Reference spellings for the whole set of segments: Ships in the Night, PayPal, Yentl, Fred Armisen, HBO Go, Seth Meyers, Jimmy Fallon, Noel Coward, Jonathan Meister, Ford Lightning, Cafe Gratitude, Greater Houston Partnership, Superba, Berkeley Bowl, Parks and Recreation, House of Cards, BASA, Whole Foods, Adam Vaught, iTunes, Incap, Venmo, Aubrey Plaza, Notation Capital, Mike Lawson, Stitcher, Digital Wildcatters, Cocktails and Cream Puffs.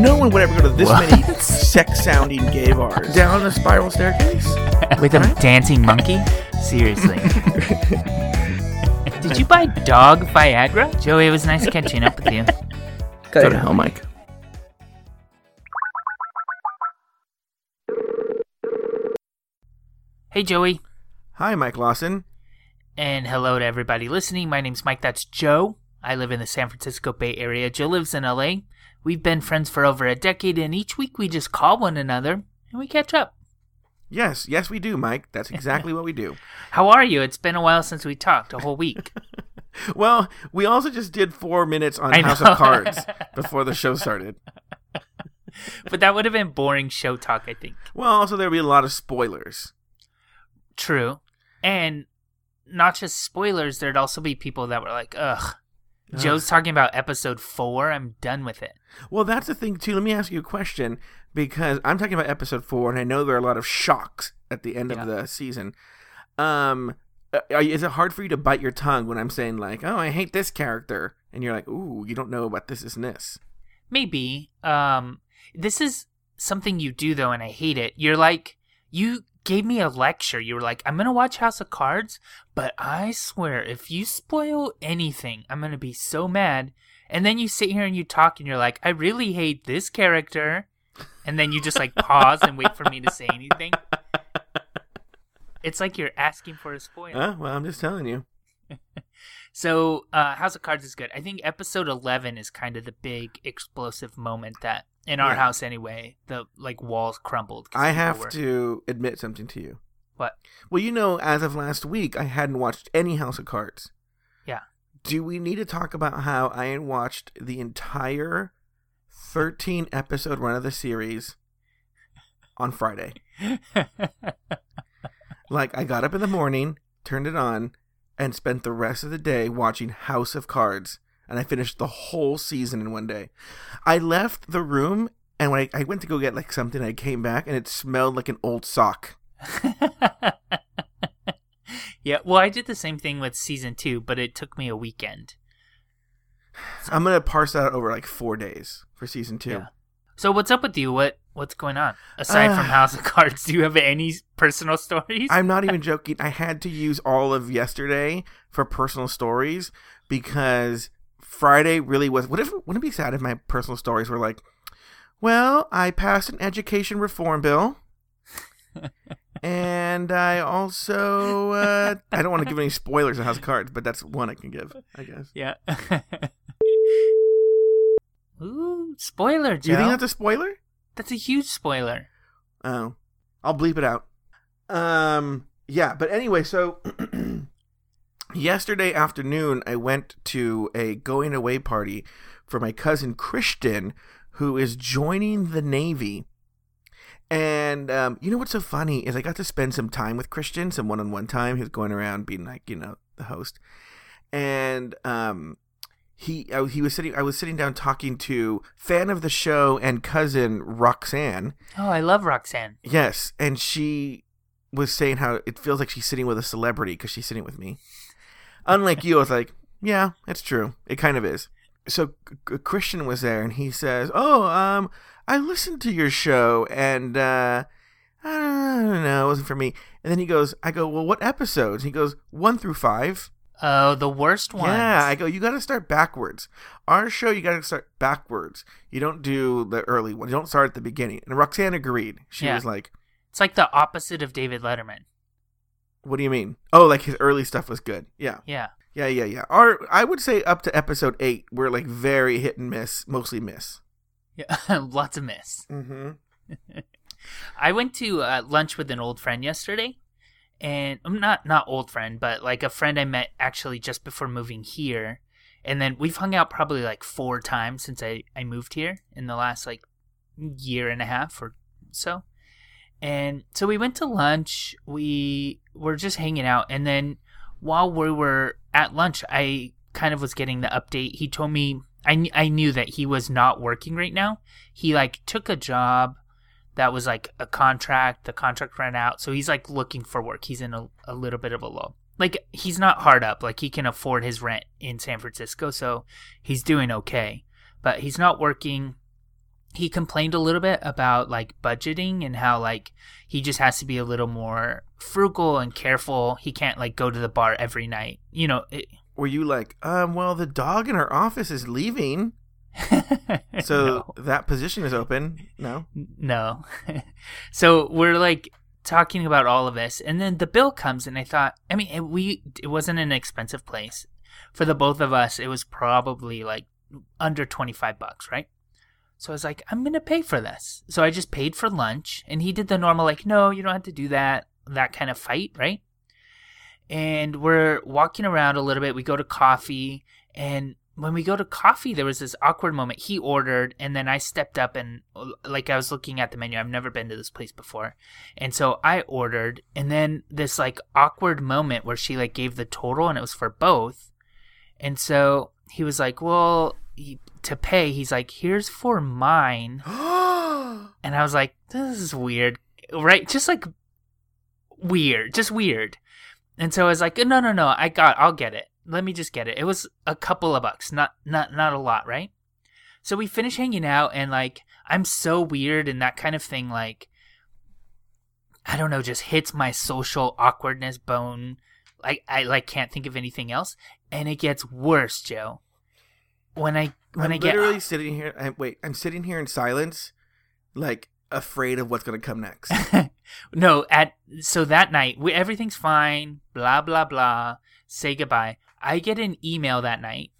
No one would ever go to this many sex-sounding gay bars. Down a spiral staircase? With a dancing monkey? Seriously. Did you buy dog Viagra? Joey, it was nice catching up with you. Go to hell, Mike. Hey, Joey. Hi, Mike Lawson. And hello to everybody listening. My name's Mike. That's Joe. I live in the San Francisco Bay Area. Joe lives in LA. We've been friends for over a decade, and each week we just call one another and we catch up. Yes, we do, Mike. That's exactly what we do. How are you? It's been a while since we talked, a whole week. Well, we also just did 4 minutes on House of Cards before the show started. But that would have been boring show talk, I think. Well, also there would be a lot of spoilers. True. And not just spoilers, there'd also be people that were like, ugh. Joe's talking about episode 4. I'm done with it. Well, that's the thing, too. Let me ask you a question, because I'm talking about episode 4, and I know there are a lot of shocks at the end of the season. Is it hard for you to bite your tongue when I'm saying, like, oh, I hate this character? And you're like, ooh, you don't know about this and this. Maybe. This is something you do, though, and I hate it. You're like, you gave me a lecture. You were like, I'm going to watch House of Cards, but I swear, if you spoil anything, I'm going to be so mad. And then you sit here and you talk and you're like, I really hate this character. And then you just like pause and wait for me to say anything. It's like you're asking for a spoiler. Well, I'm just telling you. So House of Cards is good. I think episode 11 is kind of the big explosive moment that in our house, anyway, the like walls crumbled. I have to admit something to you. What? Well, you know, as of last week, I hadn't watched any House of Cards. Yeah. Do we need to talk about how I watched the entire 13-episode run of the series on Friday? Like, I got up in the morning, turned it on, and spent the rest of the day watching House of Cards. And I finished the whole season in one day. I left the room, and when I went to go get like something, I came back, and it smelled like an old sock. Yeah, well, I did the same thing with season 2, but it took me a weekend. So I'm going to parse that over like 4 days for season 2. Yeah. So what's up with you? What's going on? Aside from House of Cards, do you have any personal stories? I'm not even joking. I had to use all of yesterday for personal stories because Friday really was. Wouldn't it be sad if my personal stories were like, well, I passed an education reform bill, and I also I don't want to give any spoilers on House of Cards, but that's one I can give, I guess. Yeah. Ooh, spoiler, Joe. You think that's a spoiler? That's a huge spoiler. Oh, I'll bleep it out. Yeah, but anyway, so. Yesterday afternoon, I went to a going away party for my cousin Christian, who is joining the Navy. And you know what's so funny is I got to spend some time with Christian, some one-on-one time. He was going around being like, you know, the host. And I was sitting down talking to fan of the show and cousin Roxanne. Oh, I love Roxanne. Yes, and she was saying how it feels like she's sitting with a celebrity because she's sitting with me. Unlike you, I was like, yeah, that's true. It kind of is. So Christian was there, and he says, I listened to your show, and I don't know, it wasn't for me. And then he goes, well, what episodes? He goes, 1 through 5. Oh, the worst ones. Yeah, I go, you got to start backwards. Our show, you got to start backwards. You don't do the early ones. You don't start at the beginning. And Roxanne agreed. She was like. It's like the opposite of David Letterman. What do you mean? Oh, like his early stuff was good. Yeah. Yeah. Yeah, yeah, yeah. I would say up to episode 8, we're like very hit and miss, mostly miss. Yeah, lots of miss. Mm-hmm. I went to lunch with an old friend yesterday, and I'm not old friend, but like a friend I met actually just before moving here, and then we've hung out probably like 4 times since I moved here in the last like year and a half or so. And so we went to lunch. We were just hanging out. And then while we were at lunch, I kind of was getting the update. He told me, I knew that he was not working right now. He like took a job that was like a contract. The contract ran out. So he's like looking for work. He's in a little bit of a lull. Like, he's not hard up. Like, he can afford his rent in San Francisco, so he's doing okay. But he's not working. He complained a little bit about, like, budgeting and how, like, he just has to be a little more frugal and careful. He can't, like, go to the bar every night. You know. Were you like, well, the dog in our office is leaving, so no. That position is open? No? No. So we're, like, talking about all of this, and then the bill comes, and I thought, I mean, it wasn't an expensive place for the both of us. It was probably like under $25, right? So I was like, I'm gonna pay for this. So I just paid for lunch, and he did the normal, like, no, you don't have to do that kind of fight, right? And we're walking around a little bit. We go to coffee, and when we go to coffee, there was this awkward moment. He ordered, and then I stepped up, and like I was looking at the menu. I've never been to this place before. And so I ordered, and then this like awkward moment where she like gave the total, and it was for both. And so he was like, well, to pay, he's like, here's for mine. And I was like, this is weird, right? Just like weird, just weird. And so I was like, no, I'll get it. Let me just get it. It was a couple of bucks, not a lot, right? So we finish hanging out, and like, I'm so weird and that kind of thing, like, I don't know, just hits my social awkwardness bone. Like, I like can't think of anything else, and it gets worse, Joe. I'm literally sitting here. I'm sitting here in silence, like afraid of what's gonna come next. No, so that night, everything's fine. Blah blah blah. Say goodbye. I get an email that night.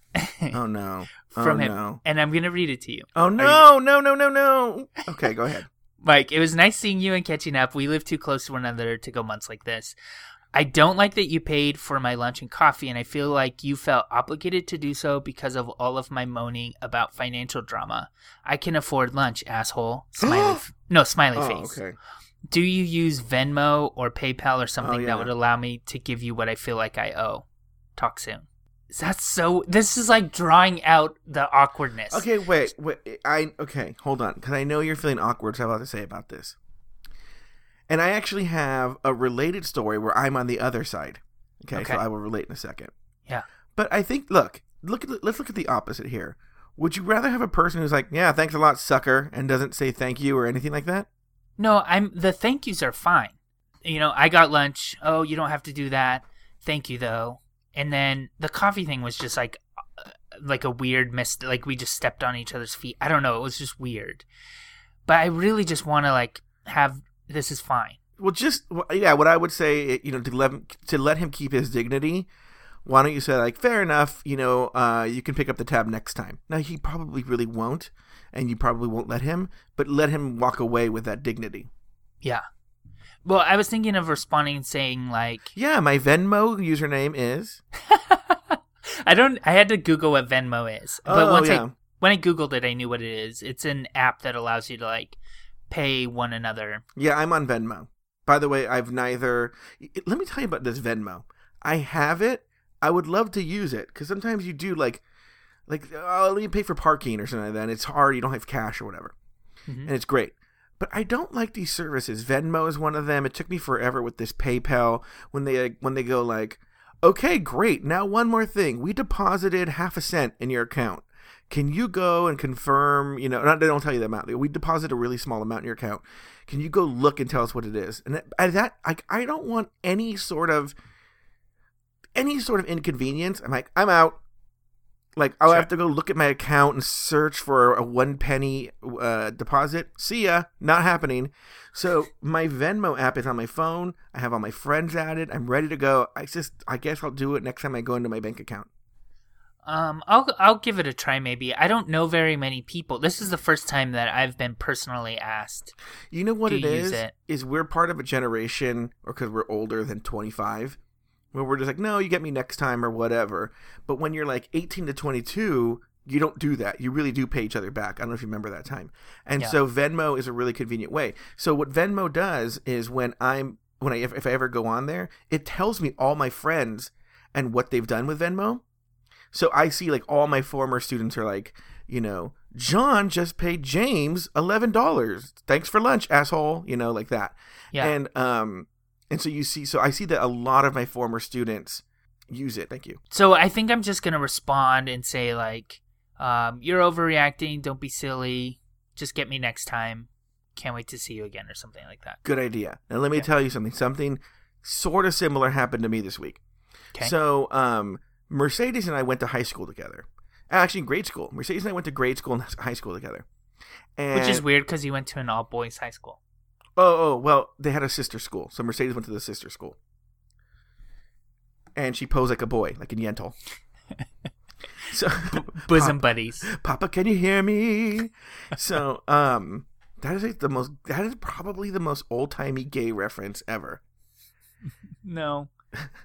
Oh, no. From him. No. And I'm going to read it to you. Oh, no. No. Okay, go ahead. Mike, it was nice seeing you and catching up. We live too close to one another to go months like this. I don't like that you paid for my lunch and coffee, and I feel like you felt obligated to do so because of all of my moaning about financial drama. I can afford lunch, asshole. Smiley face. Okay. Do you use Venmo or PayPal or something that would allow me to give you what I feel like I owe? Talk soon. This is like drawing out the awkwardness. Okay, wait. Hold on. Because I know you're feeling awkward, so I have a lot to say about this. And I actually have a related story where I'm on the other side. Okay. So I will relate in a second. Yeah. But I think, let's look at the opposite here. Would you rather have a person who's like, yeah, thanks a lot, sucker, and doesn't say thank you or anything like that? No, the thank yous are fine. You know, I got lunch. Oh, you don't have to do that. Thank you, though. And then the coffee thing was just like a weird mess. Like, we just stepped on each other's feet. I don't know. It was just weird. But I really just want to, like, have this is fine. Well, what I would say, you know, to let him keep his dignity, why don't you say, like, fair enough, you know, you can pick up the tab next time. Now, he probably really won't. And you probably won't let him, but let him walk away with that dignity. Yeah. Well, I was thinking of responding and saying, like, yeah, my Venmo username is. I had to Google what Venmo is. But when I Googled it, I knew what it is. It's an app that allows you to, like, pay one another. Yeah, I'm on Venmo. By the way, let me tell you about this Venmo. I have it. I would love to use it because sometimes you do, let me pay for parking or something like that. And it's hard. You don't have cash or whatever. Mm-hmm. And it's great. But I don't like these services. Venmo is one of them. It took me forever with this PayPal when they go like, okay, great. Now one more thing. We deposited half a cent in your account. Can you go and confirm, you know, they don't tell you the amount. We deposit a really small amount in your account. Can you go look and tell us what it is? And I don't want any sort of inconvenience. I'm like, I'm out. Like, I'll have to go look at my account and search for a 1 penny deposit. See ya. Not happening. So my Venmo app is on my phone. I have all my friends added. I'm ready to go. I guess I'll do it next time I go into my bank account. I'll give it a try maybe. I don't know very many people. This is the first time that I've been personally asked. You know what it is? Is we're part of a generation, or because we're older than 25. Where we're just like, no, you get me next time or whatever. But when you're like 18 to 22, you don't do that. You really do pay each other back. I don't know if you remember that time. And so Venmo is a really convenient way. So what Venmo does is if I ever go on there, it tells me all my friends and what they've done with Venmo. So I see like all my former students are like, you know, John just paid James $11. Thanks for lunch, asshole. You know, like that. Yeah. And so you see, so I see that a lot of my former students use it. Thank you. So I think I'm just going to respond and say like, you're overreacting. Don't be silly. Just get me next time. Can't wait to see you again, or something like that. Good idea. Now, let me tell you something. Something sort of similar happened to me this week. Okay. So Mercedes and I went to high school together. Actually, grade school. Mercedes and I went to grade school and high school together. And which is weird because you went to an all-boys high school. Oh, well, they had a sister school. So Mercedes went to the sister school. And she posed like a boy, like in Yentl. So bosom buddies. Papa, can you hear me? So that is probably the most old-timey gay reference ever. No.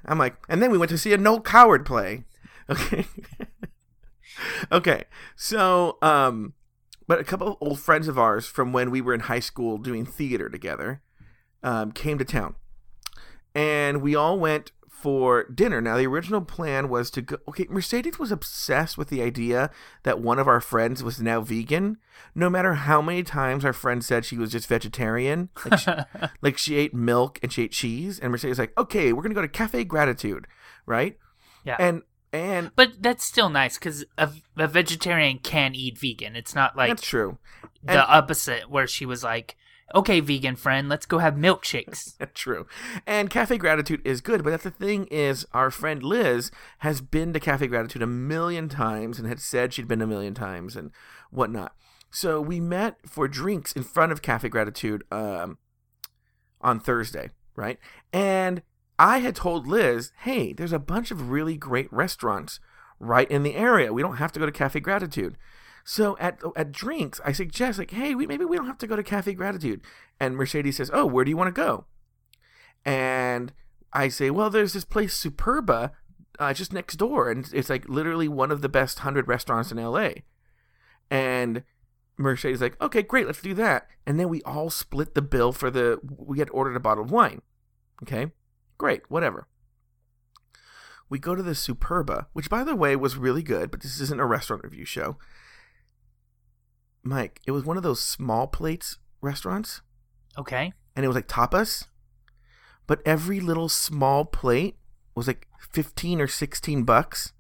I'm like, and then we went to see a Noel Coward play. Okay. Okay. So, but a couple of old friends of ours from when we were in high school doing theater together came to town. And we all went for dinner. Now, the original plan was to go... Okay, Mercedes was obsessed with the idea that one of our friends was now vegan, no matter how many times our friend said she was just vegetarian. Like she, like she ate milk and she ate cheese. And Mercedes was like, okay, we're going to go to Cafe Gratitude, right? Yeah. And but that's still nice because a vegetarian can eat vegan. It's not like... That's true. And the opposite where she was like, okay, vegan friend, let's go have milkshakes. That's true. And Cafe Gratitude is good, but that's the thing is our friend Liz has been to Cafe Gratitude a million times and had said she'd been a million times and whatnot. So we met for drinks in front of Cafe Gratitude on Thursday, right? And I had told Liz, hey, there's a bunch of really great restaurants right in the area. We don't have to go to Cafe Gratitude. So at drinks, I suggest, like, hey, maybe we don't have to go to Cafe Gratitude. And Mercedes says, oh, where do you want to go? And I say, well, there's this place, Superba, just next door. And it's like literally one of the best 100 restaurants in L.A. And Mercedes is like, okay, great, let's do that. And then we all split the bill we had ordered a bottle of wine. Okay. Great, whatever. We go to the Superba, which, by the way, was really good, but this isn't a restaurant review show. Mike, it was one of those small plates restaurants. Okay. And it was like tapas, but every little small plate was like 15 or 16 bucks.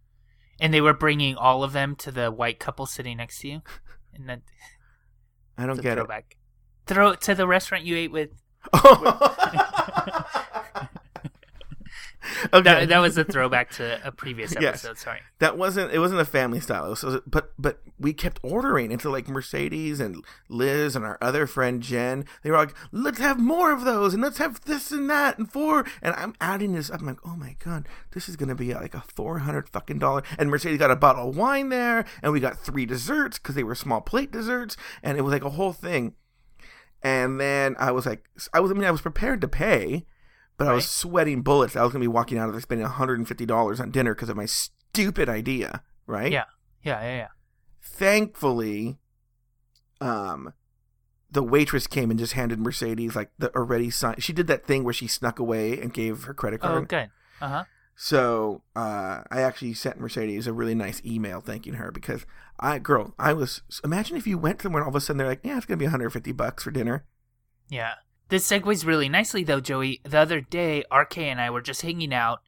And they were bringing all of them to the white couple sitting next to you? And then I don't get throwback. It. Throw it to the restaurant you ate with. Okay. That was a throwback to a previous episode. Yes. Sorry, it wasn't a family style. But we kept ordering until like Mercedes and Liz and our other friend Jen. They were like, "Let's have more of those, and let's have this and that and four." And I'm adding this up. I'm like, "Oh my god, this is gonna be like a $400 fucking dollar." And Mercedes got a bottle of wine there, and we got 3 desserts because they were small plate desserts, and it was like a whole thing. And then I was like, I was prepared to pay. But I was sweating bullets. I was going to be walking out of there spending $150 on dinner because of my stupid idea, right? Yeah. Thankfully, the waitress came and just handed Mercedes, like, the already signed. She did that thing where she snuck away and gave her credit card. Oh, good. Uh-huh. So I actually sent Mercedes a really nice email thanking her because, I was – imagine if you went somewhere and all of a sudden they're like, yeah, it's going to be $150 for dinner. Yeah. This segues really nicely, though, Joey. The other day, RK and I were just hanging out,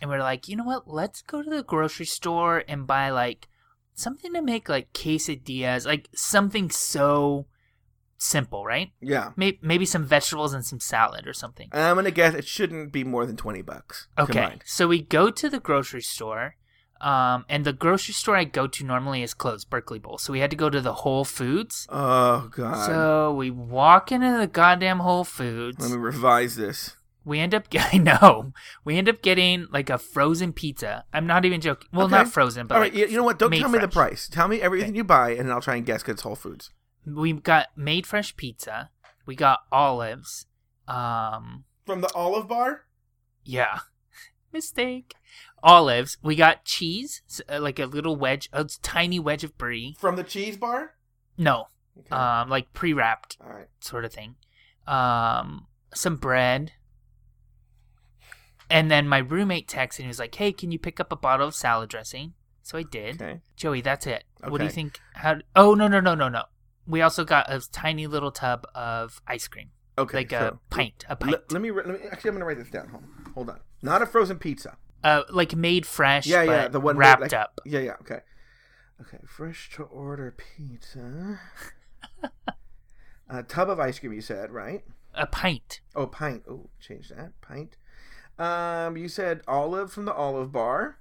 and we're like, you know what? Let's go to the grocery store and buy, like, something to make, like, quesadillas. Like, something so simple, right? Yeah. Maybe some vegetables and some salad or something. I'm going to guess it shouldn't be more than $20. Okay. So we go to the grocery store, and the grocery store I go to normally is closed, Berkeley Bowl. So we had to go to the Whole Foods. Oh, God. So we walk into the goddamn Whole Foods. Let me revise this. We end up getting like a frozen pizza. I'm not even joking. Well, okay. Not frozen, but all right, you know what? Don't tell me the price. Tell me everything you buy, and I'll try and guess because it's Whole Foods. We got made fresh pizza. We got olives. From the olive bar? Yeah. Mistake. Olives. We got cheese, like a little wedge, a tiny wedge of brie. From the cheese bar? No. Okay. Like pre-wrapped sort of thing. Some bread. And then my roommate texted and he was like, hey, can you pick up a bottle of salad dressing? So I did. Okay. Joey, that's it. Okay. What do you think? Oh, no. We also got a tiny little tub of ice cream. Okay. Like a pint. Let me actually, I'm going to write this down. Hold on. Not a frozen pizza. Like made fresh, yeah, the one wrapped up. Yeah, okay. Okay, fresh to order pizza. A tub of ice cream, you said, right? A pint. Oh, pint. Oh, change that. Pint. You said olive from the olive bar.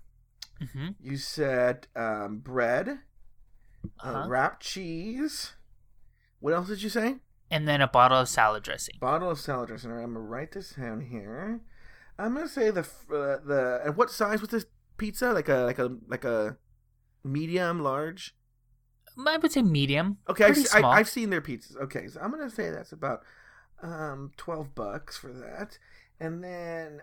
Mm-hmm. You said bread, wrapped cheese. What else did you say? And then a bottle of salad dressing. Bottle of salad dressing. All right, I'm going to write this down here. I'm going to say the and what size was this pizza? Like a medium, large? I would say medium. Okay, I've seen their pizzas. Okay, so I'm going to say that's about $12 for that. And then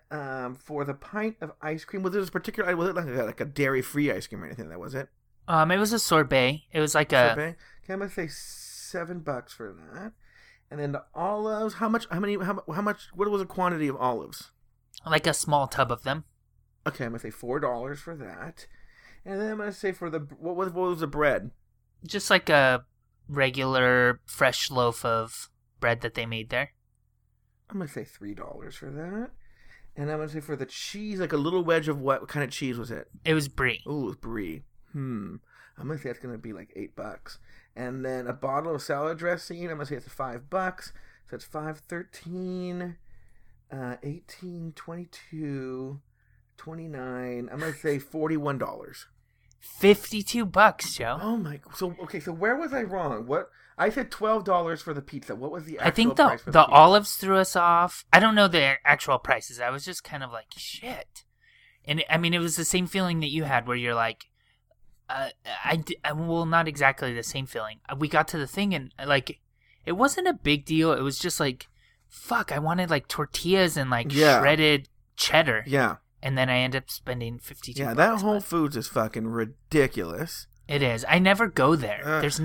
for the pint of ice cream, was it like a dairy-free ice cream or anything? That was it? It was a sorbet. It was like a sorbet. Okay, I'm going to say $7 for that. And then the olives, how much what was the quantity of olives? Like a small tub of them. Okay, I'm going to say $4 for that. And then I'm going to say for the, what was the bread? Just like a regular fresh loaf of bread that they made there. I'm going to say $3 for that. And I'm going to say for the cheese, like a little wedge of what kind of cheese was it? It was brie. Oh, it was brie. I'm going to say that's going to be like $8. And then a bottle of salad dressing, I'm going to say it's $5. So it's $5.13. 18, 22, 29. I'm gonna say $41. $52, Joe. Oh my! So where was I wrong? What I said $12 for the pizza. What was the actual price for the pizza? Olives threw us off. I don't know the actual prices. I was just kind of like shit, and I mean it was the same feeling that you had where you're like, not exactly the same feeling. We got to the thing and like it wasn't a big deal. It was just like. Fuck, I wanted like tortillas and like shredded cheddar. Yeah. And then I end up spending $52. Yeah, that Whole Foods is fucking ridiculous. It is. I never go there. There's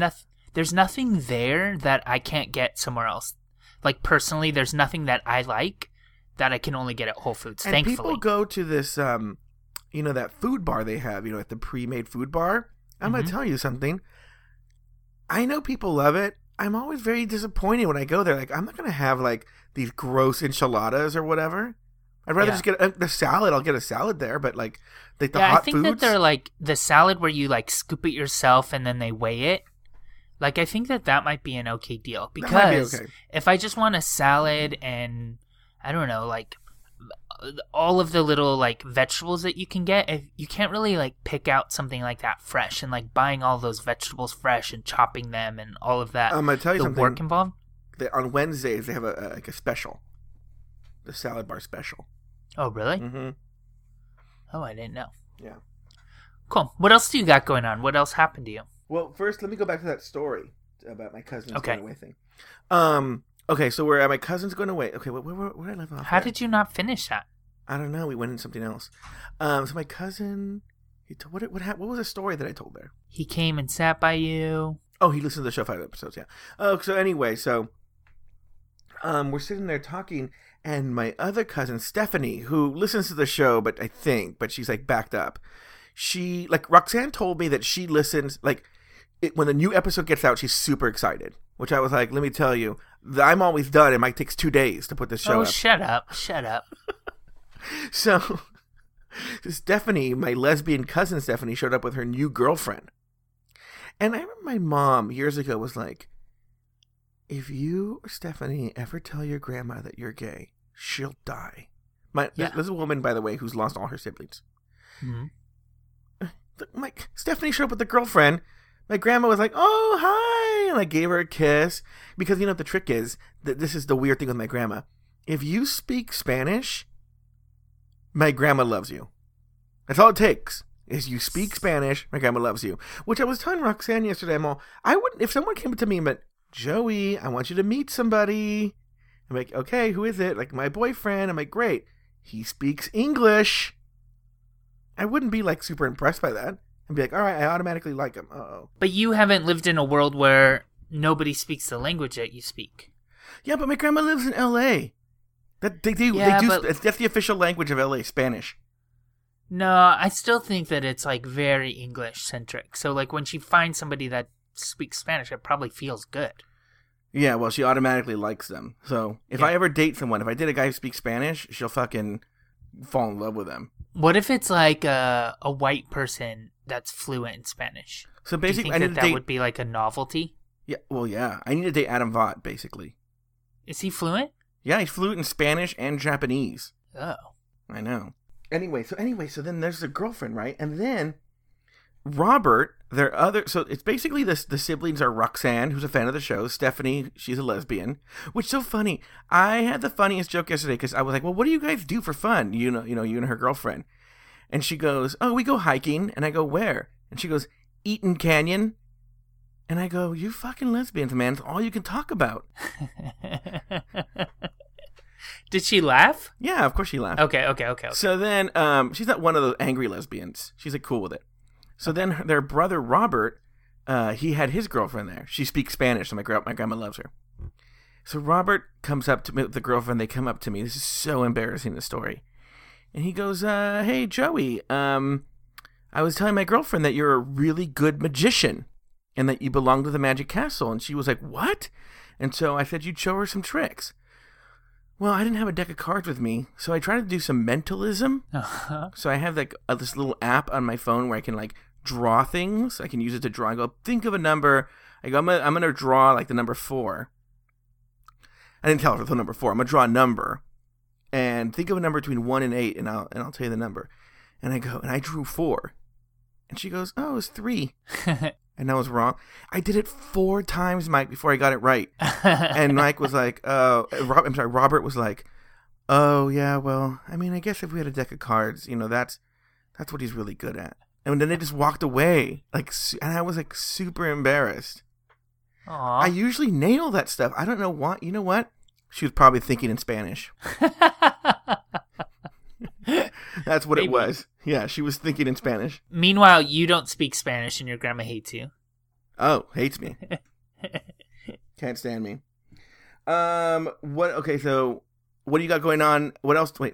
nothing there that I can't get somewhere else. Like personally, there's nothing that I like that I can only get at Whole Foods, and thankfully. People go to this that food bar they have, at the pre-made food bar. I'm going to tell you something. I know people love it. I'm always very disappointed when I go there. Like, I'm not going to have, like, these gross enchiladas or whatever. I'd rather just get the salad. I'll get a salad there, but, like, the hot foods. I think that they're, like, the salad where you, like, scoop it yourself and then they weigh it. Like, I think that might be an okay deal. Because if I just want a salad and, I don't know, like, all of the little, like, vegetables that you can get, if you can't really, like, pick out something like that fresh and, like, buying all those vegetables fresh and chopping them and all of that. I'm going to tell you something. The work involved. On Wednesdays, they have a special. The salad bar special. Oh, really? Mm-hmm. Oh, I didn't know. Yeah. Cool. What else do you got going on? What else happened to you? Well, first, let me go back to that story about my cousin's going away thing. Okay, so we're at my cousin's going away. Okay, where did I live off? How did you not finish that? I don't know. We went into something else. So my cousin, what was the story that I told there? He came and sat by you. Oh, he listened to the show 5 episodes, yeah. Oh, so anyway, we're sitting there talking, and my other cousin, Stephanie, who listens to the show, but she's, like, backed up. She, like, Roxanne told me that she listens, like, when the new episode gets out, she's super excited, which I was like, let me tell you, I'm always done. It might take 2 days to put this show up. Oh, shut up. So, Stephanie, my lesbian cousin Stephanie, showed up with her new girlfriend. And I remember my mom years ago was like, if you, Stephanie, ever tell your grandma that you're gay, she'll die. There's a woman, by the way, who's lost all her siblings. Mm-hmm. Stephanie showed up with a girlfriend. My grandma was like, oh, hi. And I gave her a kiss. Because you know what the trick is? This is the weird thing with my grandma. If you speak Spanish... my grandma loves you. That's all it takes is you speak Spanish. My grandma loves you, which I was telling Roxanne yesterday. I wouldn't if someone came to me and went, Joey, I want you to meet somebody. I'm like, okay, who is it? Like my boyfriend. I'm like, great. He speaks English. I wouldn't be like super impressed by that and be like, all right, I automatically like him. Uh-oh. But you haven't lived in a world where nobody speaks the language that you speak. Yeah, but my grandma lives in L.A. That that's the official language of L.A., Spanish. No, I still think that it's like very English-centric. So like when she finds somebody that speaks Spanish, it probably feels good. Yeah, well, she automatically likes them. So if I ever date someone, if I date a guy who speaks Spanish, she'll fucking fall in love with him. What if it's like a white person that's fluent in Spanish? So basically, that would be like a novelty? Yeah, well, yeah. I need to date Adam Vaught, basically. Is he fluent? Yeah, he's fluent in Spanish and Japanese. Oh. I know. Anyway, so then there's the girlfriend, right? And then Robert, so it's basically the siblings are Roxanne, who's a fan of the show, Stephanie, she's a lesbian, which is so funny. I had the funniest joke yesterday because I was like, well, what do you guys do for fun? You know, you and her girlfriend. And she goes, oh, we go hiking. And I go, where? And she goes, Eaton Canyon. And I go, you fucking lesbians, man. It's all you can talk about. Did she laugh? Yeah, of course she laughed. Okay. So then she's not one of those angry lesbians. She's like cool with it. So then their brother, Robert, he had his girlfriend there. She speaks Spanish, so my grandma loves her. So Robert comes up to me with the girlfriend. They come up to me. This is so embarrassing, the story. And he goes, hey, Joey, I was telling my girlfriend that you're a really good magician and that you belong to the Magic Castle. And she was like, what? And so I said, you'd show her some tricks. Well, I didn't have a deck of cards with me, so I tried to do some mentalism. Uh-huh. So I have like this little app on my phone where I can like draw things. I can use it to draw. I go, think of a number. I go, I'm gonna draw like the number 4. I didn't tell her the number 4. I'm gonna draw a number, and think of a number between 1 and 8, and I'll tell you the number. And I go, and I drew 4, and she goes, oh, it's 3. And I was wrong. I did it 4 times, Mike, before I got it right. And Mike was like, Robert was like, oh, yeah, well, I mean, I guess if we had a deck of cards, you know, that's what he's really good at. And then they just walked away. And I was like super embarrassed. Aww. I usually nail that stuff. I don't know why. You know what? She was probably thinking in Spanish. That's what it was. Yeah, she was thinking in Spanish. Meanwhile, you don't speak Spanish and your grandma hates you. Oh, hates me. Can't stand me. Okay, so what do you got going on? What else you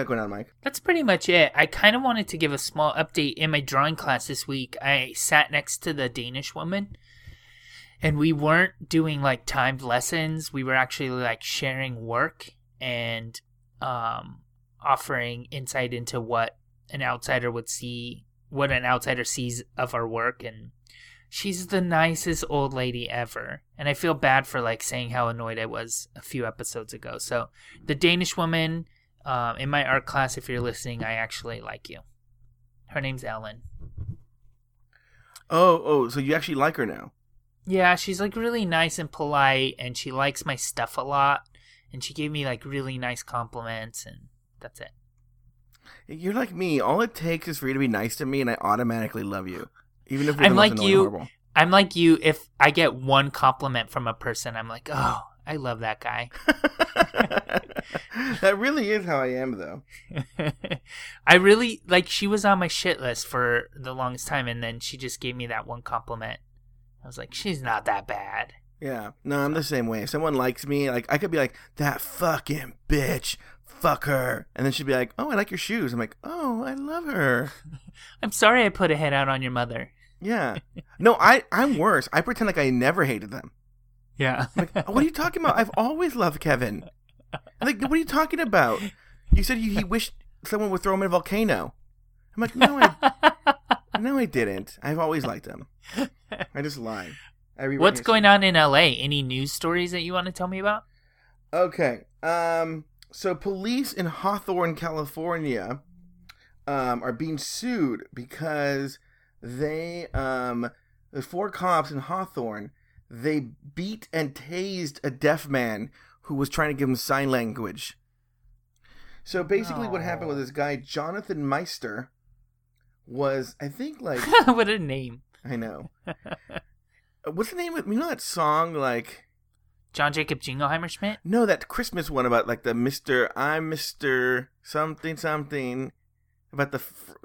got going on, Mike? That's pretty much it. I kind of wanted to give a small update. In my drawing class this week, I sat next to the Danish woman, and we weren't doing like timed lessons. We were actually like sharing work and offering insight into what an outsider sees of our work. And she's the nicest old lady ever, and I feel bad for like saying how annoyed I was a few episodes ago. So the Danish woman in my art class, if you're listening, I actually like you. Her name's Ellen. Oh, so you actually like her now? Yeah, she's like really nice and polite, and she likes my stuff a lot, and she gave me like really nice compliments, and that's it. You're like me. All it takes is for you to be nice to me, and I automatically love you. Even if you're horrible. I'm like you. If I get one compliment from a person, I'm like, oh, I love that guy. That really is how I am, though. I really, like, she was on my shit list for the longest time, and then she just gave me that one compliment. I was like, she's not that bad. Yeah. No, I'm the same way. If someone likes me, like, I could be like, that fucking bitch. Fuck her. And then she'd be like, oh, I like your shoes. I'm like, oh, I love her. I'm sorry I put a hit out on your mother. Yeah. No, I'm worse. I pretend like I never hated them. Yeah. I'm like, what are you talking about? I've always loved Kevin. I'm like, what are you talking about? You said he wished someone would throw him in a volcano. I'm like, no, I didn't. I've always liked him. I just lied. What's going on in LA? Any news stories that you want to tell me about? Okay. So police in Hawthorne, California, are being sued because they, the 4 cops in Hawthorne, they beat and tased a deaf man who was trying to give him sign language. So basically what happened with this guy, Jonathan Meister, was, I think, like... What a name. I know. What's the name of... You know that song, like... John Jacob Jingleheimer Schmidt? No, that Christmas one about like the Mr. I'm Mr. something something. about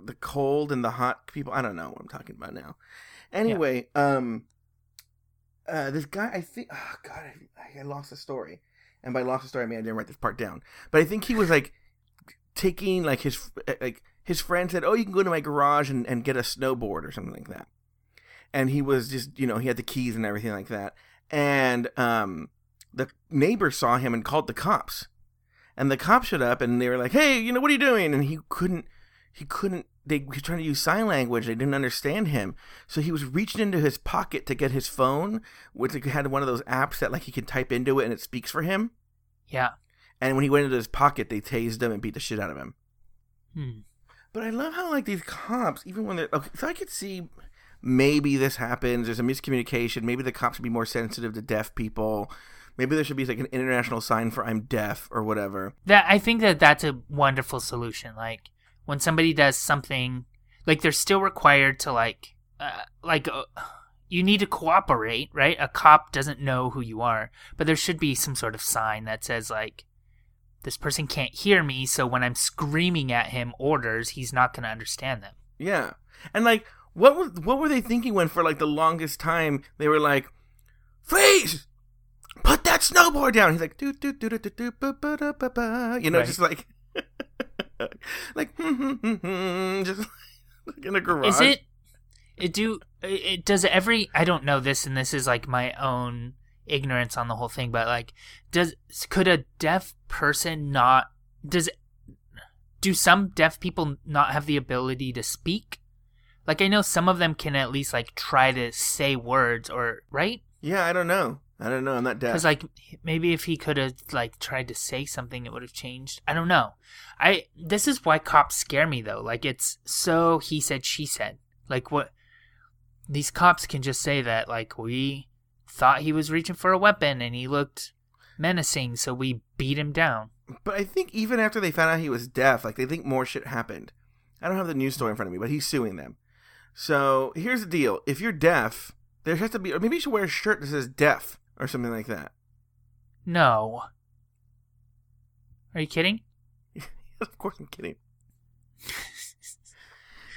the cold and the hot people. I don't know what I'm talking about now. Anyway, yeah. This guy, I think, oh God, I lost the story. And by lost the story, I mean, I didn't write this part down, but I think he was like taking like his friend said, oh, you can go to my garage and get a snowboard or something like that. And he was just, you know, he had the keys and everything like that. And, the neighbor saw him and called the cops, and the cops showed up and they were like, hey, you know, what are you doing? And he couldn't, they were trying to use sign language. They didn't understand him. So he was reaching into his pocket to get his phone, which had one of those apps that like he could type into it and it speaks for him. Yeah. And when he went into his pocket, they tased him and beat the shit out of him. Hmm. But I love how like these cops, even when they're, okay, so I could see maybe this happens. There's a miscommunication. Maybe the cops should be more sensitive to deaf people. Maybe there should be like an international sign for I'm deaf or whatever. That I think that that's a wonderful solution. Like, when somebody does something, like they're still required to you need to cooperate, right? A cop doesn't know who you are, but there should be some sort of sign that says like, this person can't hear me, so when I'm screaming at him orders, he's not going to understand them. Yeah. And like, what were they thinking when for like the longest time they were like, please put that snowboard down. He's like, do do do do do do ba ba da ba ba. You know, right. Just like. Like just like in a garage. Is does I don't know this, and this is like my own ignorance on the whole thing, but like could a deaf person not do some deaf people not have the ability to speak? Like I know some of them can at least like try to say words or right? Yeah, I don't know. I'm not deaf. Because like maybe if he could have like tried to say something, it would have changed. I don't know. This is why cops scare me though. Like it's so he said, she said. Like what these cops can just say that like we thought he was reaching for a weapon and he looked menacing, so we beat him down. But I think even after they found out he was deaf, like they think more shit happened. I don't have the news story in front of me, but he's suing them. So here's the deal: if you're deaf, there has to be, or maybe you should wear a shirt that says deaf. Or something like that. No. Are you kidding? Of course I'm kidding.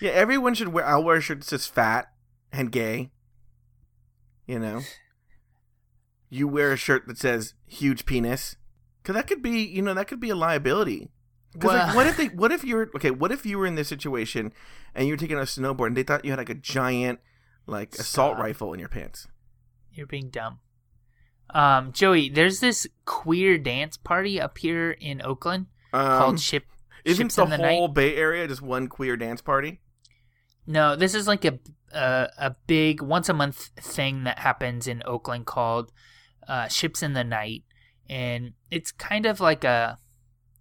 Yeah, everyone should wear... I'll wear a shirt that says fat and gay. You know? You wear a shirt that says huge penis. Because that could be, you know, that could be a liability. Because well, like, what if you were in this situation and you were taking a snowboard and they thought you had like a giant like assault rifle in your pants? You're being dumb. Joey, there's this queer dance party up here in Oakland called Ships in the Night. Isn't the whole Bay Area just one queer dance party? No, this is like a big once-a-month thing that happens in Oakland called Ships in the Night. And it's kind of like an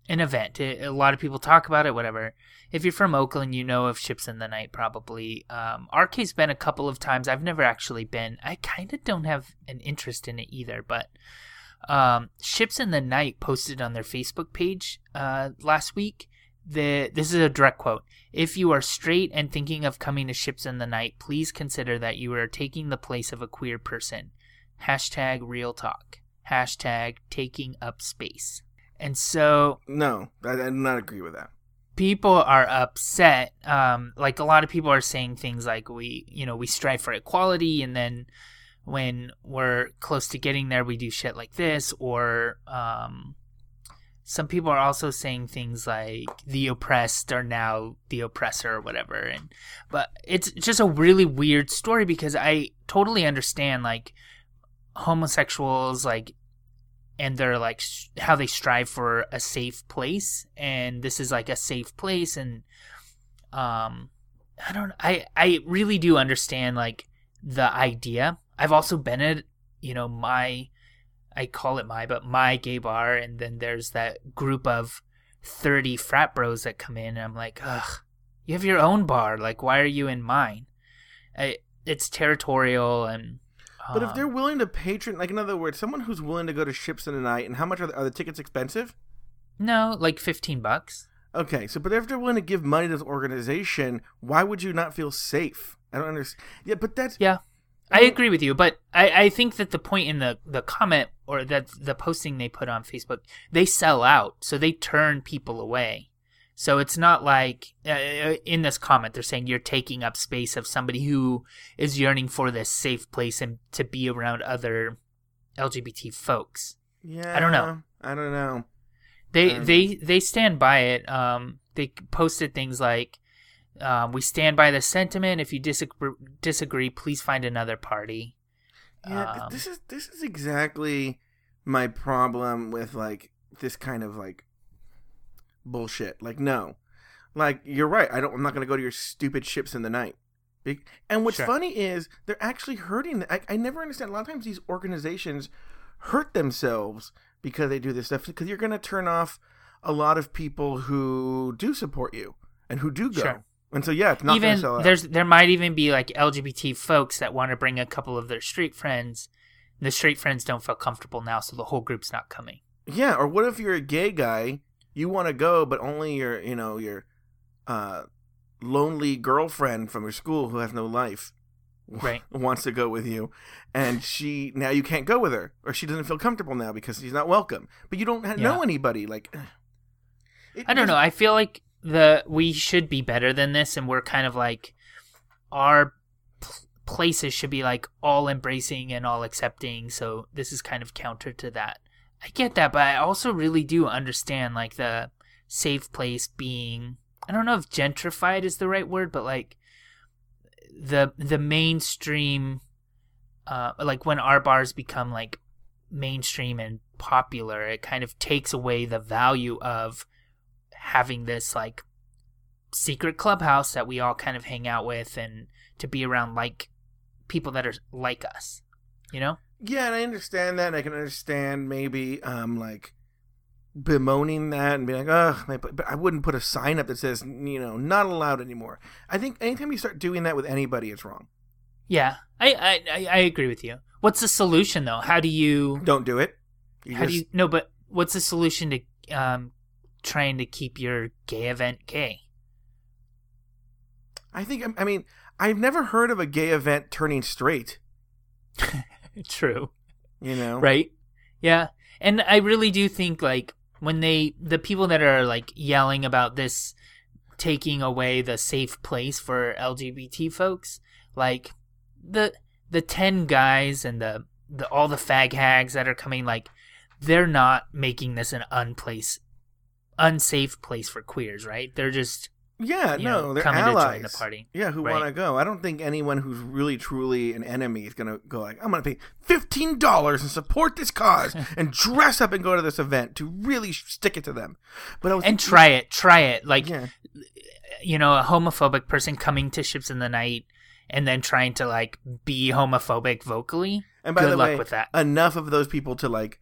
event. A lot of people talk about it, whatever. If you're from Oakland, you know of Ships in the Night probably. RK's been a couple of times. I've never actually been. I kind of don't have an interest in it either, but Ships in the Night posted on their Facebook page last week. This is a direct quote. "If you are straight and thinking of coming to Ships in the Night, please consider that you are taking the place of a queer person. Hashtag real talk. Hashtag taking up space." And so... No, I do not agree with that. People are upset. Like, a lot of people are saying things like, we strive for equality, and then when we're close to getting there, we do shit like this. Or some people are also saying things like, the oppressed are now the oppressor or whatever. But it's just a really weird story because I totally understand, like, homosexuals, like, and they're like how they strive for a safe place, and this is like a safe place, and I really do understand like the idea. I've also been at my gay bar, and then there's that group of 30 frat bros that come in, and I'm like, ugh, you have your own bar. Like, why are you in mine? It's territorial and. But if they're willing to patron, like in other words, someone who's willing to go to Ships in the Night, and how much are the tickets expensive? No, like $15. Okay, so but if they're willing to give money to this organization, why would you not feel safe? I don't understand. Yeah, but that's I agree with you, but I think that the point in the comment or that the posting they put on Facebook, they sell out, so they turn people away. So it's not like, in this comment, they're saying you're taking up space of somebody who is yearning for this safe place and to be around other LGBT folks. Yeah. I don't know. They stand by it. They posted things like, we stand by the sentiment. If you disagree, please find another party. Yeah, this is exactly my problem with, like, this kind of, like, bullshit. Like, no. Like, you're right. I'm not going to go to your stupid Ships in the Night. And what's funny is they're actually hurting. I never understand. A lot of times these organizations hurt themselves because they do this stuff. Because you're going to turn off a lot of people who do support you and who do go. Sure. And so, yeah, it's not going to sell out. There might even be, like, LGBT folks that want to bring a couple of their straight friends. The straight friends don't feel comfortable now, so the whole group's not coming. Yeah, or what if you're a gay guy, you want to go, but only your lonely girlfriend from your school who has no life wants to go with you, and now you can't go with her, or she doesn't feel comfortable now because she's not welcome. But you don't know anybody. Like, I don't know. I feel like we should be better than this, and we're kind of like our places should be like all embracing and all accepting. So this is kind of counter to that. I get that, but I also really do understand like the safe place being. I don't know if gentrified is the right word, but like the mainstream, like when our bars become like mainstream and popular, it kind of takes away the value of having this like secret clubhouse that we all kind of hang out with and to be around like people that are like us, you know? Yeah, and I understand that. And I can understand maybe like bemoaning that and being like, "Oh," but I wouldn't put a sign up that says, not allowed anymore. I think anytime you start doing that with anybody, it's wrong. Yeah, I agree with you. What's the solution though? How do you don't do it? But what's the solution to trying to keep your gay event gay? I mean, I've never heard of a gay event turning straight. True. Right? Yeah. And I really do think like when the people that are like yelling about this taking away the safe place for LGBT folks, like the 10 guys and the all the fag hags that are coming, like they're not making this an unsafe place for queers, right? They're just they're allies to join the party. Yeah, who want to go. I don't think anyone who's really truly an enemy is going to go like, I'm going to pay $15 and support this cause and dress up and go to this event to really stick it to them. But try it. Like, a homophobic person coming to Ships in the Night and then trying to like be homophobic vocally. And by the way, good luck with that. Enough of those people to like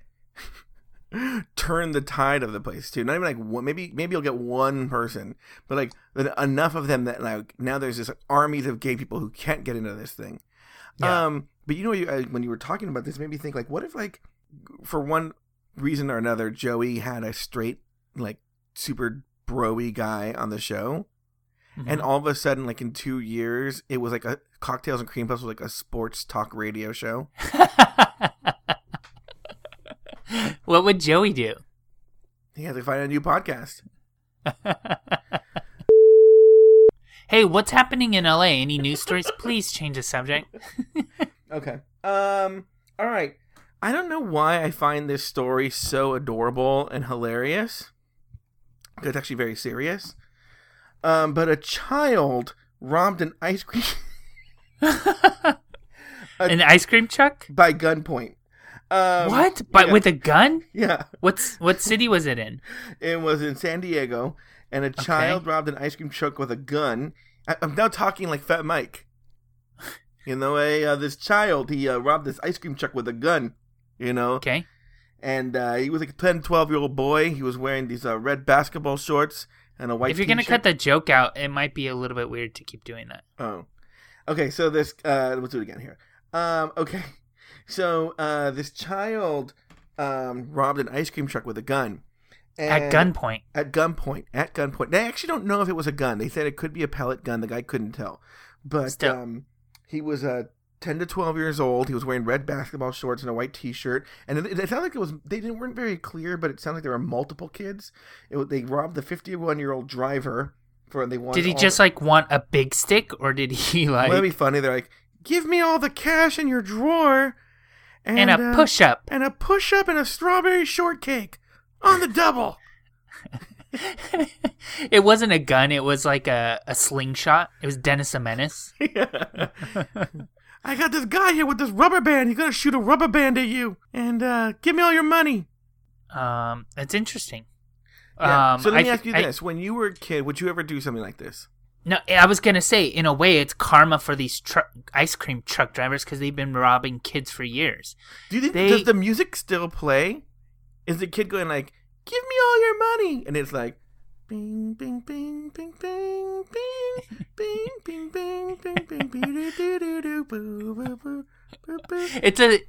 turn the tide of the place too. Not even like one, maybe you'll get one person, but like enough of them that like now there's this armies of gay people who can't get into this thing. Yeah. But when you were talking about this, it made me think like, what if like for one reason or another, Joey had a straight like super bro-y guy on the show, and all of a sudden like in 2 years it was like a Cocktails and Cream Puffs was like a sports talk radio show. What would Joey do? He had to find a new podcast. Hey, what's happening in LA? Any news stories? Please change the subject. Okay. All right. I don't know why I find this story so adorable and hilarious. It's actually very serious. But a child robbed an ice cream... an ice cream truck? By gunpoint. What? But with a gun? Yeah. What city was it in? It was in San Diego, and a child robbed an ice cream truck with a gun. I'm now talking like Fat Mike. This child, he robbed this ice cream truck with a gun, Okay. And he was like a 10, 12-year-old boy. He was wearing these red basketball shorts and a white t-shirt. If you're going to cut the joke out, it might be a little bit weird to keep doing that. Oh. Okay, so this... let's do it again here. Okay. So this child robbed an ice cream truck with a gun. At gunpoint. At gunpoint. They actually don't know if it was a gun. They said it could be a pellet gun. The guy couldn't tell. But he was 10 to 12 years old. He was wearing red basketball shorts and a white T-shirt. And it sounded like it was, they weren't very clear, but it sounded like there were multiple kids. They robbed the 51-year-old driver. Did he just want a big stick, or did he like... Well, that'd be funny. They're like, give me all the cash in your drawer. And a push-up. And a push-up and a strawberry shortcake on the double. It wasn't a gun. It was like a slingshot. It was Dennis the Menace. Yeah. I got this guy here with this rubber band. He's going to shoot a rubber band at you. And give me all your money. That's interesting. Yeah. So let me ask you this. When you were a kid, would you ever do something like this? No, I was going to say, in a way, it's karma for these ice cream truck drivers because they've been robbing kids for years. Do you think, does the music still play? Is the kid going like, give me all your money? And it's like, bing, bing, bing, bing, bing, bing, bing, bing, bing, bing, bing, bing, bing, bing.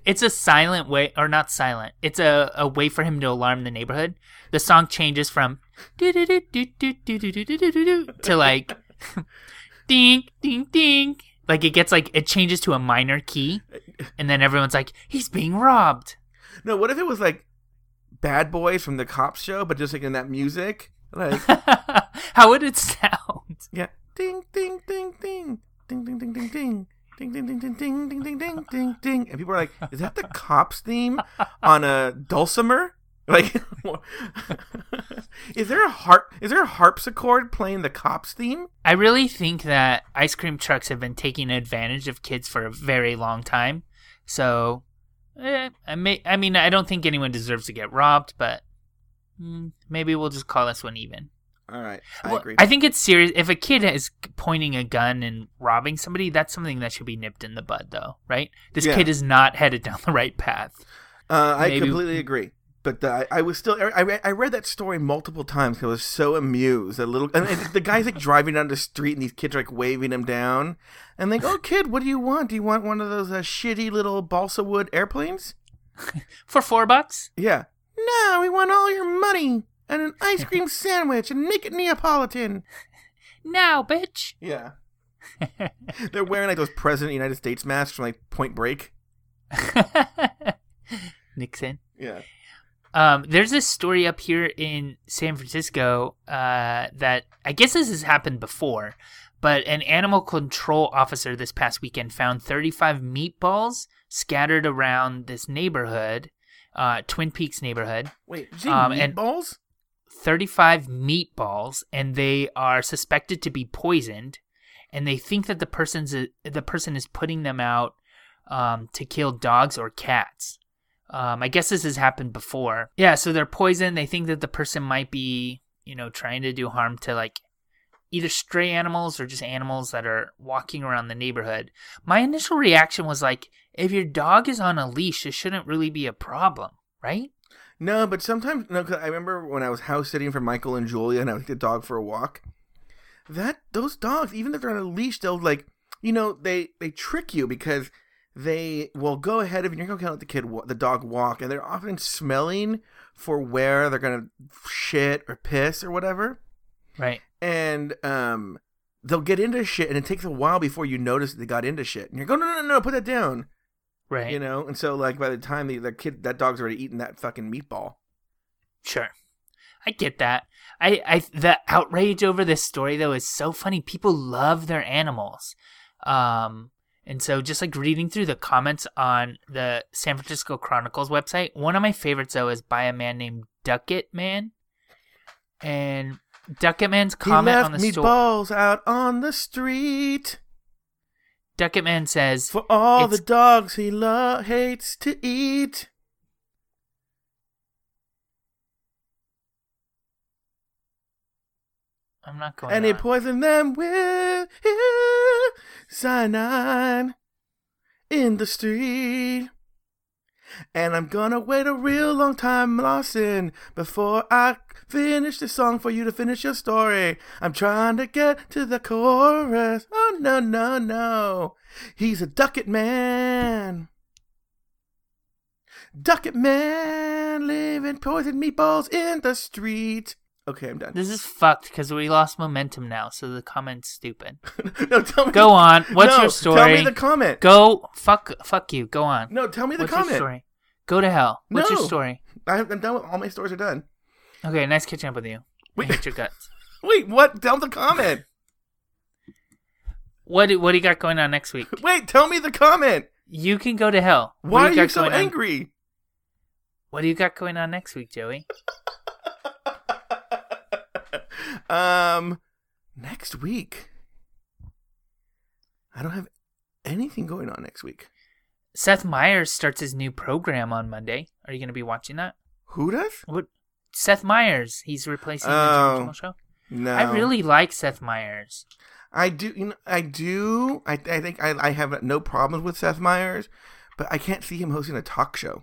It's a silent way, or not silent. It's a way for him to alarm the neighborhood. The song changes from do do do do do do do do do do to like ding ding ding. Like it changes to a minor key, and then everyone's like, he's being robbed. No, what if it was like Bad Boys from the Cops show, but just like in that music? Like, how would it sound? Yeah, ding ding ding ding ding ding ding ding ding. Ding, ding, ding, ding, ding, ding, ding, ding, ding, ding. And people are like, is that the Cops theme on a dulcimer? Like, is there a harpsichord playing the Cops theme? I really think that ice cream trucks have been taking advantage of kids for a very long time. So, I don't think anyone deserves to get robbed, but maybe we'll just call this one even. All right, I agree. I think it's serious. If a kid is pointing a gun and robbing somebody, that's something that should be nipped in the bud, though, right? This kid is not headed down the right path. I completely agree. But I read that story multiple times because I was so amused. And the guy's like driving down the street, and these kids are like waving him down, and like, "Oh, kid, what do you want? Do you want one of those shitty little balsa wood airplanes for $4?" Yeah. No, we want all your money. And an ice cream sandwich, and make it Neapolitan. Now, bitch. Yeah. They're wearing like those President of the United States masks from like Point Break. Nixon. Yeah. There's this story up here in San Francisco that I guess this has happened before, but an animal control officer this past weekend found 35 meatballs scattered around this neighborhood, Twin Peaks neighborhood. Wait, is it meatballs? 35 meatballs, and they are suspected to be poisoned, and they think that the person is putting them out to kill dogs or cats. I guess this has happened before. Yeah, so they're poisoned. They think that the person might be, trying to do harm to like either stray animals or just animals that are walking around the neighborhood. My initial reaction was like, if your dog is on a leash, it shouldn't really be a problem, right? No, but sometimes, no, because I remember when I was house sitting for Michael and Julia and I would take the dog for a walk, those dogs, even if they're on a leash, they'll like, they trick you because they will go ahead of you and you're going to let the dog walk, and they're often smelling for where they're going to shit or piss or whatever. Right. And they'll get into shit, and it takes a while before you notice they got into shit. And you're going, no, no, no, no, put that down. Right. And so like by the time that dog's already eaten that fucking meatball. Sure. I get that. The outrage over this story though is so funny. People love their animals. And so just like reading through the comments on the San Francisco Chronicles website, one of my favorites though is by a man named Ducket Man. And Ducket Man's comment on the story. He left meatballs out on the street. Ducket Man says, for all the dogs he hates to eat. I'm not going And on. He poisoned them with cyanide in the street. And I'm gonna wait a real long time, Lawson, before I finish the song for you to finish your story. I'm trying to get to the chorus. Oh, no, no, no. He's a Ducket Man. Ducket Man living poison meatballs in the street. Okay, I'm done. This is fucked because we lost momentum now, so the comment's stupid. No, tell me. Go on. What's your story? Tell me the comment. Go. Fuck you. Go on. No, tell me the comment. What's your story? Go to hell. What's your story? I'm done with all my stories are done. Okay, nice catching up with you. Wait. I hate your guts. Wait, what? Tell the comment. What do you got going on next week? Wait, tell me the comment. You can go to hell. Why are you so angry? What do you got going on next week, Joey? Next week, I don't have anything going on next week. Seth Meyers starts his new program on Monday. Are you going to be watching that? Who does? What? Seth Meyers. He's replacing the original show. No, I really like Seth Meyers. I do. You know, I think I have no problems with Seth Meyers, but I can't see him hosting a talk show.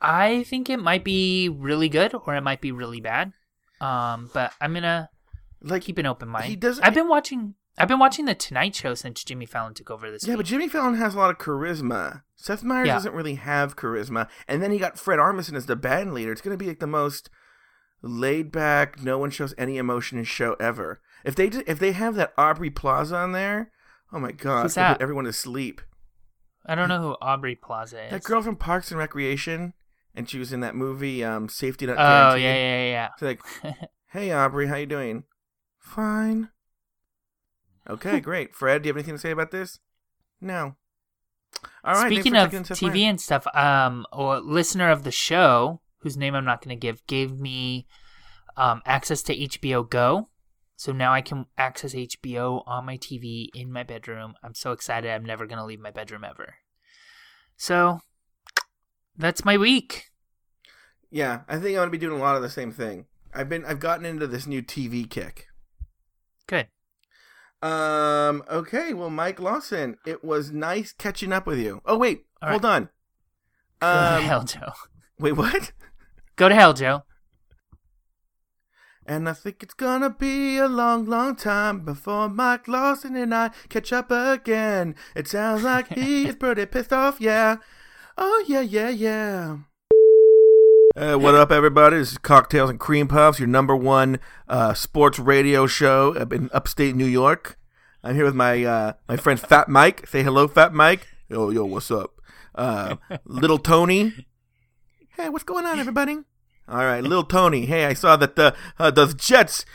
I think it might be really good, or it might be really bad. But I'm gonna keep an open mind. He doesn't. I've been watching the Tonight Show since Jimmy Fallon took over this week. But Jimmy Fallon has a lot of charisma. Seth Meyers doesn't really have charisma. And then he got Fred Armisen as the band leader. It's gonna be like the most laid back, no one shows any emotion show ever. If they have that Aubrey Plaza on there, oh my god, they put everyone to sleep. I don't know who Aubrey Plaza is. That girl from Parks and Recreation. And she was in that movie, Safety Not Guaranteed. Oh, yeah. So like, hey, Aubrey, how you doing? Fine. Okay, great. Fred, do you have anything to say about this? No. All right. Speaking of TV and stuff, a listener of the show, whose name I'm not going to give, gave me access to HBO Go. So now I can access HBO on my TV in my bedroom. I'm so excited. I'm never going to leave my bedroom ever. So... that's my week. Yeah, I think I'm going to be doing a lot of the same thing. I've gotten into this new TV kick. Good. Okay, well, Mike Lawson, it was nice catching up with you. Oh, wait, all hold right. on. Go to hell, Joe. Wait, what? Go to hell, Joe. And I think it's gonna be a long, long time before Mike Lawson and I catch up again. It sounds like he is pretty pissed off, yeah. Oh, yeah. What up, everybody? This is Cocktails and Cream Puffs, your number one sports radio show in upstate New York. I'm here with my friend Fat Mike. Say hello, Fat Mike. Yo, what's up? Little Tony. Hey, what's going on, everybody? All right, Little Tony. Hey, I saw that those Jets...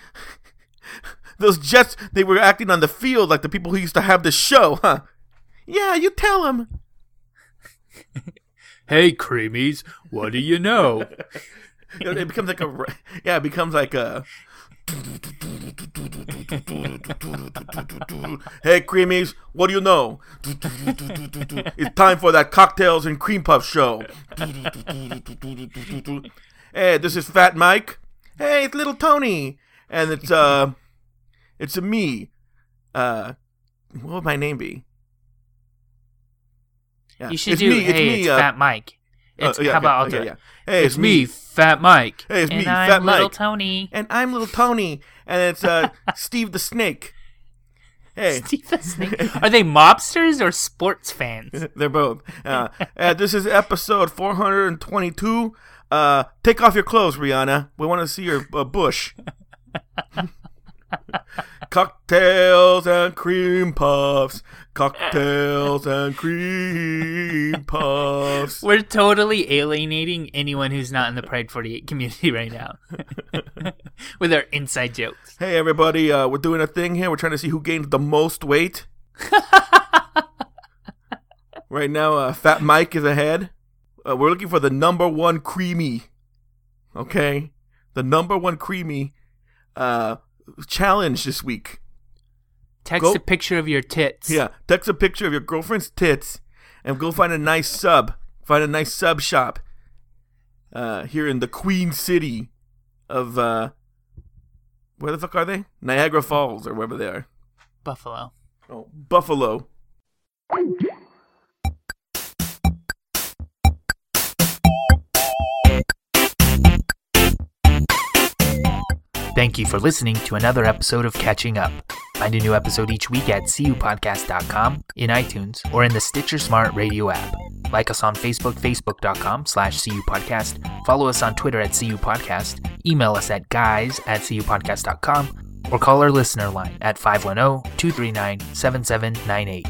those Jets, they were acting on the field like the people who used to have the show, huh? Yeah, you tell them. Hey, creamies, what do you know? It becomes like a hey, creamies, what do you know? It's time for that Cocktails and Cream Puff show. Hey, this is Fat Mike. Hey, it's Little Tony, and it's me. What would my name be? Yeah. You should it's Fat Mike. Hey, it's me, Fat Mike. Hey, it's me, Fat Mike. And I'm Little Tony. And I'm Little Tony. And it's Steve the Snake. Hey. Steve the Snake. Are they mobsters or sports fans? They're both. This is episode 422. Take off your clothes, Rihanna. We want to see your bush. Cocktails and cream puffs. Cocktails and cream puffs. We're totally alienating anyone who's not in the Pride 48 community right now with our inside jokes. Hey, everybody. We're doing a thing here. We're trying to see who gained the most weight. Right now, Fat Mike is ahead. We're looking for the number one creamy. Okay? The number one creamy. Challenge this week. Text a picture of your tits. Yeah, text a picture of your girlfriend's tits and go find a nice sub. Find a nice sub shop here in the Queen City of where the fuck are they? Niagara Falls or wherever they are. Buffalo. Oh, Buffalo. Thank you for listening to another episode of Catching Up. Find a new episode each week at cupodcast.com, in iTunes, or in the Stitcher Smart Radio app. Like us on Facebook, facebook.com/cupodcast. Follow us on Twitter at cupodcast. email us at guys@cupodcast.com or call our listener line at 510-239-7798.